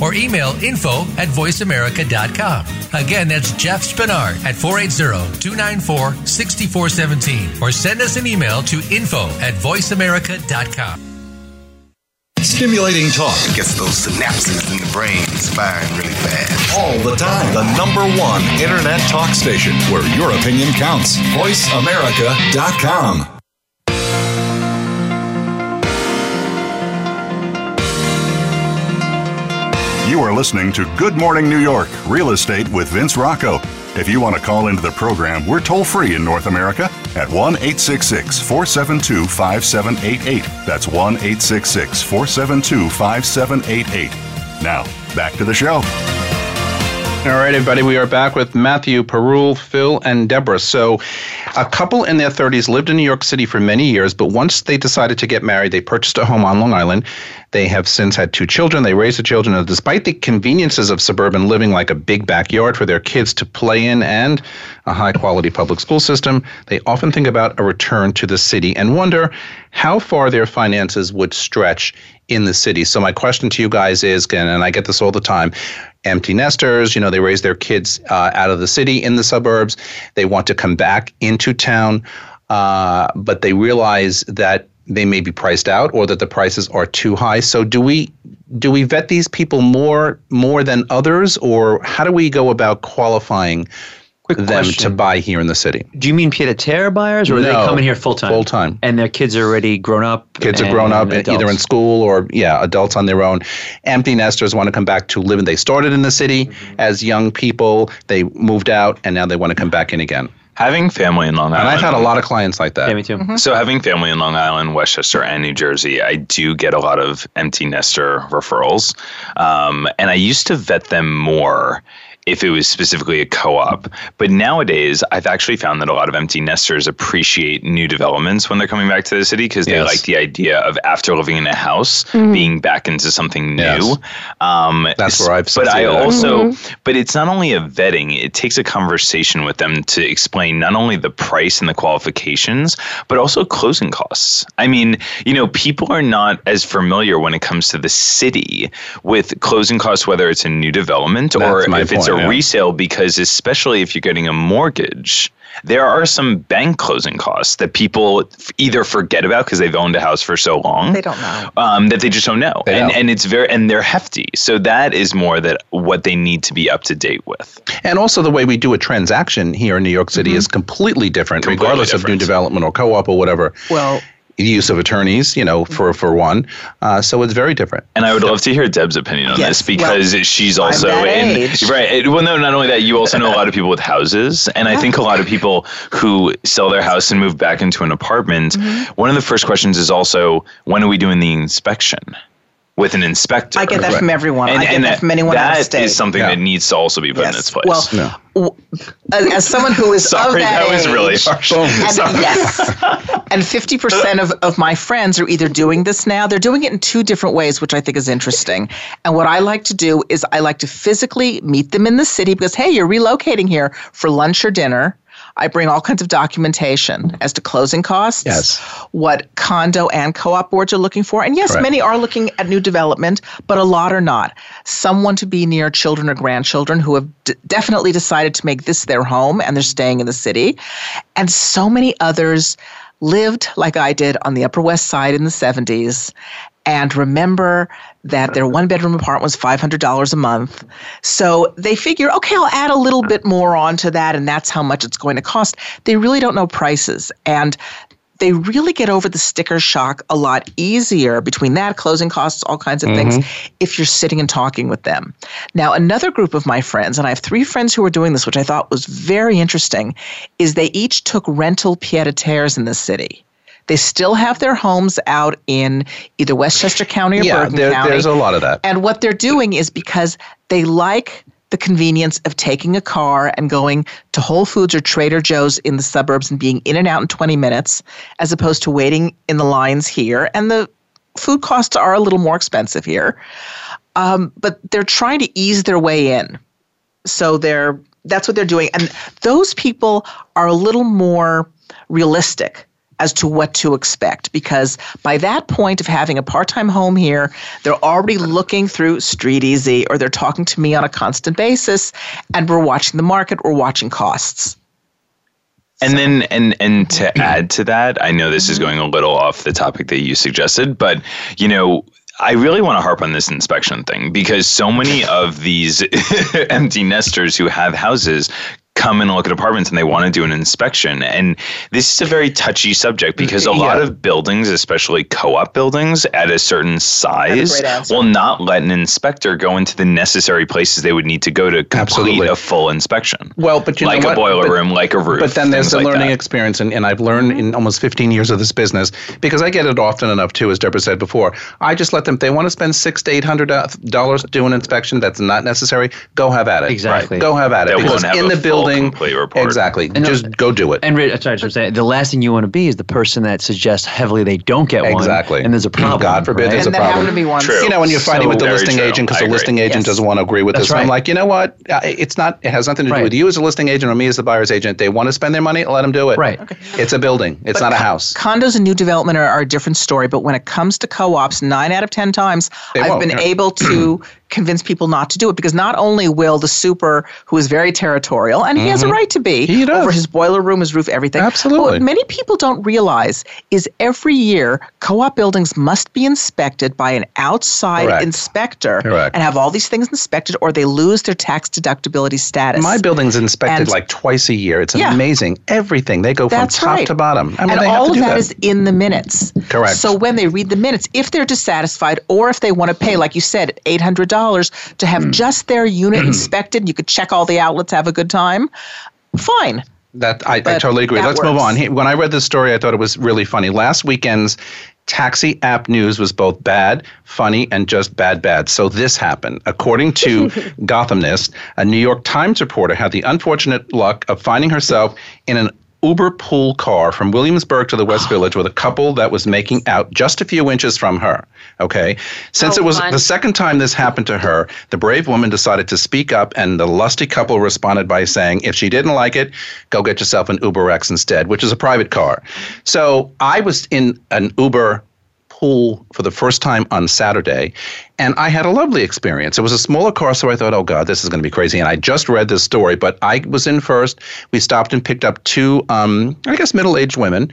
or email info@voiceamerica.com. Again, that's Jeff Spinard at 480-294-6417 or send us an email to info@voiceamerica.com. Stimulating talk gets those synapses in the brain firing really fast. All the time. The #1 internet talk station where your opinion counts. VoiceAmerica.com. You are listening to Good Morning New York, Real Estate with Vince Rocco. If you want to call into the program, we're toll-free in North America at 1-866-472-5788. That's 1-866-472-5788. Now, back to the show. All right, everybody, we are back with Matthew, Parul, Phil, and Deborah. So a couple in their 30s lived in New York City for many years, but once they decided to get married, they purchased a home on Long Island. They have since had 2 children. They raised the children, and despite the conveniences of suburban living, like a big backyard for their kids to play in and a high-quality public school system, they often think about a return to the city and wonder how far their finances would stretch in the city. So my question to you guys is, and I get this all the time, empty nesters, they raise their kids out of the city in the suburbs. They want to come back into town, but they realize that they may be priced out or that the prices are too high. So do we vet these people more than others, or how do we go about qualifying to buy here in the city? Do you mean pied-a-terre buyers, or are they coming here full-time? Full-time. And their kids are already grown up? Kids are grown up, either in school or, adults on their own. Empty nesters want to come back to live, and they started in the city as young people. They moved out, and now they want to come back in again. Having family in Long Island. And I've had a lot of clients like that. Yeah, me too. Mm-hmm. So having family in Long Island, Westchester, and New Jersey, I do get a lot of empty nester referrals. And I used to vet them more if it was specifically a co-op. But nowadays, I've actually found that a lot of empty nesters appreciate new developments when they're coming back to the city because they like the idea of, after living in a house, being back into something new. Yes. That's where I've seen it. But I also, but it's not only a vetting. It takes a conversation with them to explain not only the price and the qualifications, but also closing costs. I mean, people are not as familiar when it comes to the city with closing costs, whether it's a new development or if it's a resale, because especially if you're getting a mortgage, there are some bank closing costs that people either forget about because they've owned a house for so long. They don't know. That they just don't know. And it's and they're hefty. So that is more that what they need to be up to date with. And also the way we do a transaction here in New York City is completely different, regardless of new development or co-op or whatever. Well, use of attorneys, for one. So it's very different. And I would love to hear Deb's opinion on this, because she's also in age. Right. Well, no, not only that, you also know a lot of people with houses. And I think a lot of people who sell their house and move back into an apartment, one of the first questions is also, when are we doing the inspection? With an inspector. I get that from everyone. And, I get that from anyone out of state. That is something that needs to also be put in its place. Well, as someone who is of that age. Sorry, that was really harsh. And 50% of my friends are either doing this now. They're doing it in 2 different ways, which I think is interesting. And what I like to do is I like to physically meet them in the city because, hey, you're relocating here for lunch or dinner. I bring all kinds of documentation as to closing costs, what condo and co-op boards are looking for. And yes, many are looking at new development, but a lot are not. Someone to be near children or grandchildren who have definitely decided to make this their home and they're staying in the city. And so many others lived like I did on the Upper West Side in the 70s. And remember that their one-bedroom apartment was $500 a month. So they figure, okay, I'll add a little bit more onto that, and that's how much it's going to cost. They really don't know prices. And they really get over the sticker shock a lot easier between that, closing costs, all kinds of things, if you're sitting and talking with them. Now, another group of my friends, and I have three friends who are doing this, which I thought was very interesting, is they each took rental pied-à-terres in the city. They still have their homes out in either Westchester County or Bergen County. There's a lot of that. And what they're doing is because they like the convenience of taking a car and going to Whole Foods or Trader Joe's in the suburbs and being in and out in 20 minutes as opposed to waiting in the lines here. And the food costs are a little more expensive here. But they're trying to ease their way in. So that's what they're doing. And those people are a little more realistic as to what to expect, because by that point of having a part-time home here, they're already looking through StreetEasy or they're talking to me on a constant basis, and we're watching the market, we're watching costs. And then, and to add to that, I know this is going a little off the topic that you suggested, but you know, I really want to harp on this inspection thing because so many of these empty nesters who have houses come and look at apartments and they want to do an inspection. And this is a very touchy subject because a lot of buildings, especially co-op buildings at a certain size, will not let an inspector go into the necessary places they would need to go to complete a full inspection. Well, but you know what? Like a boiler room, like a roof. But then there's the learning experience. And I've learned in almost 15 years of this business, because I get it often enough too, as Deborah said before, I just let them, if they want to spend $600 to $800 to do an inspection that's not necessary, go have at it. Exactly. Right? Go have at it. Because in the building, complete report. Exactly. And just go do it. And the last thing you want to be is the person that suggests heavily they don't get one. Exactly. And there's a problem. God forbid there's a problem. And that happened to me once. True. You know, when you're fighting with the listing agent because the listing agent doesn't want to agree with this. Right. I'm like, you know what? It has nothing to do with you as a listing agent or me as the buyer's agent. They want to spend their money, let them do it. Right. Okay. It's a building. It's not a house. Condos and new development are a different story. But when it comes to co-ops, 9 out of 10 times, I've been able to convince people not to do it, because not only will the super, who is very territorial, and he has a right to be over his boiler room, his roof, everything. Absolutely. But what many people don't realize is every year co-op buildings must be inspected by an outside inspector and have all these things inspected, or they lose their tax deductibility status. My building's inspected like twice a year. It's amazing. Everything. They go from top to bottom. I mean, and they all have to do that is in the minutes. Correct. So when they read the minutes, if they're dissatisfied or if they want to pay, like you said, $800 to have just their unit inspected, you could check all the outlets, have a good time, fine. I totally agree. Let's move on. When I read this story, I thought it was really funny. Last weekend's taxi app news was both bad, funny, and just bad. So this happened. According to Gothamist, a New York Times reporter had the unfortunate luck of finding herself in an Uber pool car from Williamsburg to the West Village with a couple that was making out just a few inches from her. Okay. Since it was the second time this happened to her, the brave woman decided to speak up, and the lusty couple responded by saying, if she didn't like it, go get yourself an UberX instead, which is a private car. So I was in an Uber pool for the first time on Saturday, and I had a lovely experience. It was a smaller car, so I thought, oh, God, this is going to be crazy. And I just read this story, but I was in first. We stopped and picked up two, middle-aged women.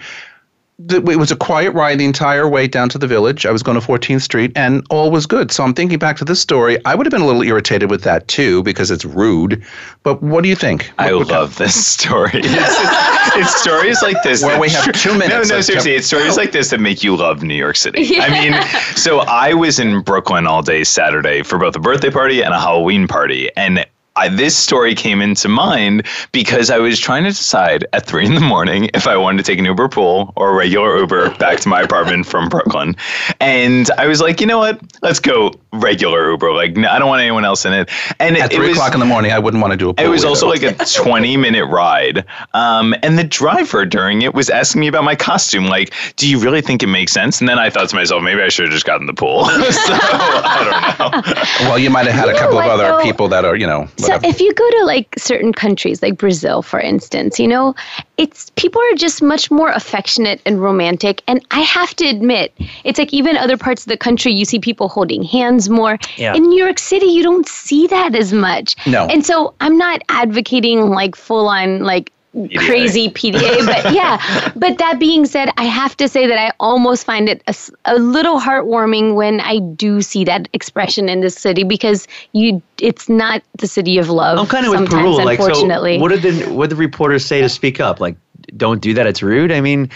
It was a quiet ride the entire way down to the Village. I was going to 14th Street, and all was good. So I'm thinking back to this story. I would have been a little irritated with that, too, because it's rude. But what do you think? I love this story. It's stories like this. Well, we have 2 minutes. No, seriously. It's stories like this that make you love New York City. Yeah. I mean, so I was in Brooklyn all day Saturday for both a birthday party and a Halloween party. And this story came into mind because I was trying to decide at 3 a.m. if I wanted to take an Uber pool or a regular Uber back to my apartment from Brooklyn. And I was like, you know what? Let's go regular Uber. Like, no, I don't want anyone else in it. And at 3 o'clock in the morning, I wouldn't want to do a pool. It was also like a 20-minute ride. And the driver during it was asking me about my costume. Like, do you really think it makes sense? And then I thought to myself, maybe I should have just gotten the pool. So I don't know. Well, you might have had a couple of other people that are, you know. So if you go to like certain countries, like Brazil, for instance, you know, it's people are just much more affectionate and romantic. And I have to admit, it's like even other parts of the country, you see people holding hands more. Yeah. In New York City, you don't see that as much. No. And so I'm not advocating like full on like PDA. Crazy PDA, but yeah. But that being said, I have to say that I almost find it a little heartwarming when I do see that expression in this city, because it's not the city of love. I'm kind of with Parul. Like, unfortunately. So what did the reporters say to speak up? Like, don't do that. It's rude. I mean,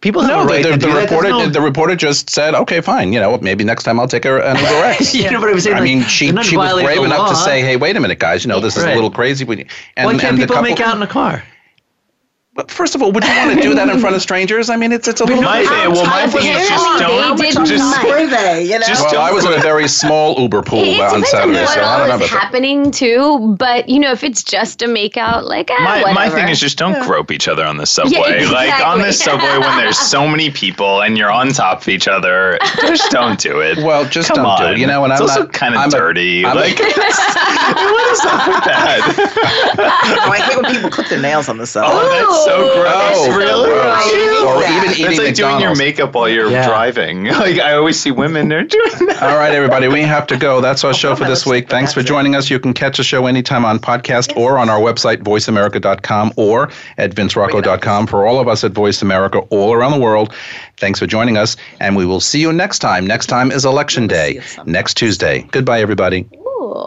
people have a right to do that. The reporter just said, okay, fine. You know, maybe next time I'll take her an Uber X. You know what I'm saying? I mean, she was brave enough to say, hey, wait a minute, guys. You know, this is a little crazy. Why can't people make out in a car? First of all, would you want to do that in front of strangers? I mean, it's a little... My thing is just don't... Well, I was in a very small Uber pool on Saturday, so I don't know what's happening, too, but, you know, if it's just a make-out, like, whatever. My thing is just don't grope each other on the subway. Yeah, exactly. Like, on this subway, when there's so many people and you're on top of each other, just don't do it. Well, just do it. You know, and I'm also kind of dirty. Like, what is up with that? I hate when people clip their nails on the subway. So gross. Oh, really? Gross. Or even eating McDonald's. That's like doing your makeup while you're driving. Like, I always see women there doing that. All right, everybody, we have to go. That's our show for this week. Thanks for joining us. You can catch the show anytime on podcast or on our website, voiceamerica.com, or at vincerocco.com for all of us at Voice America all around the world. Thanks for joining us, and we will see you next time. Next time is Election Day, next Tuesday. Goodbye, everybody. Ooh.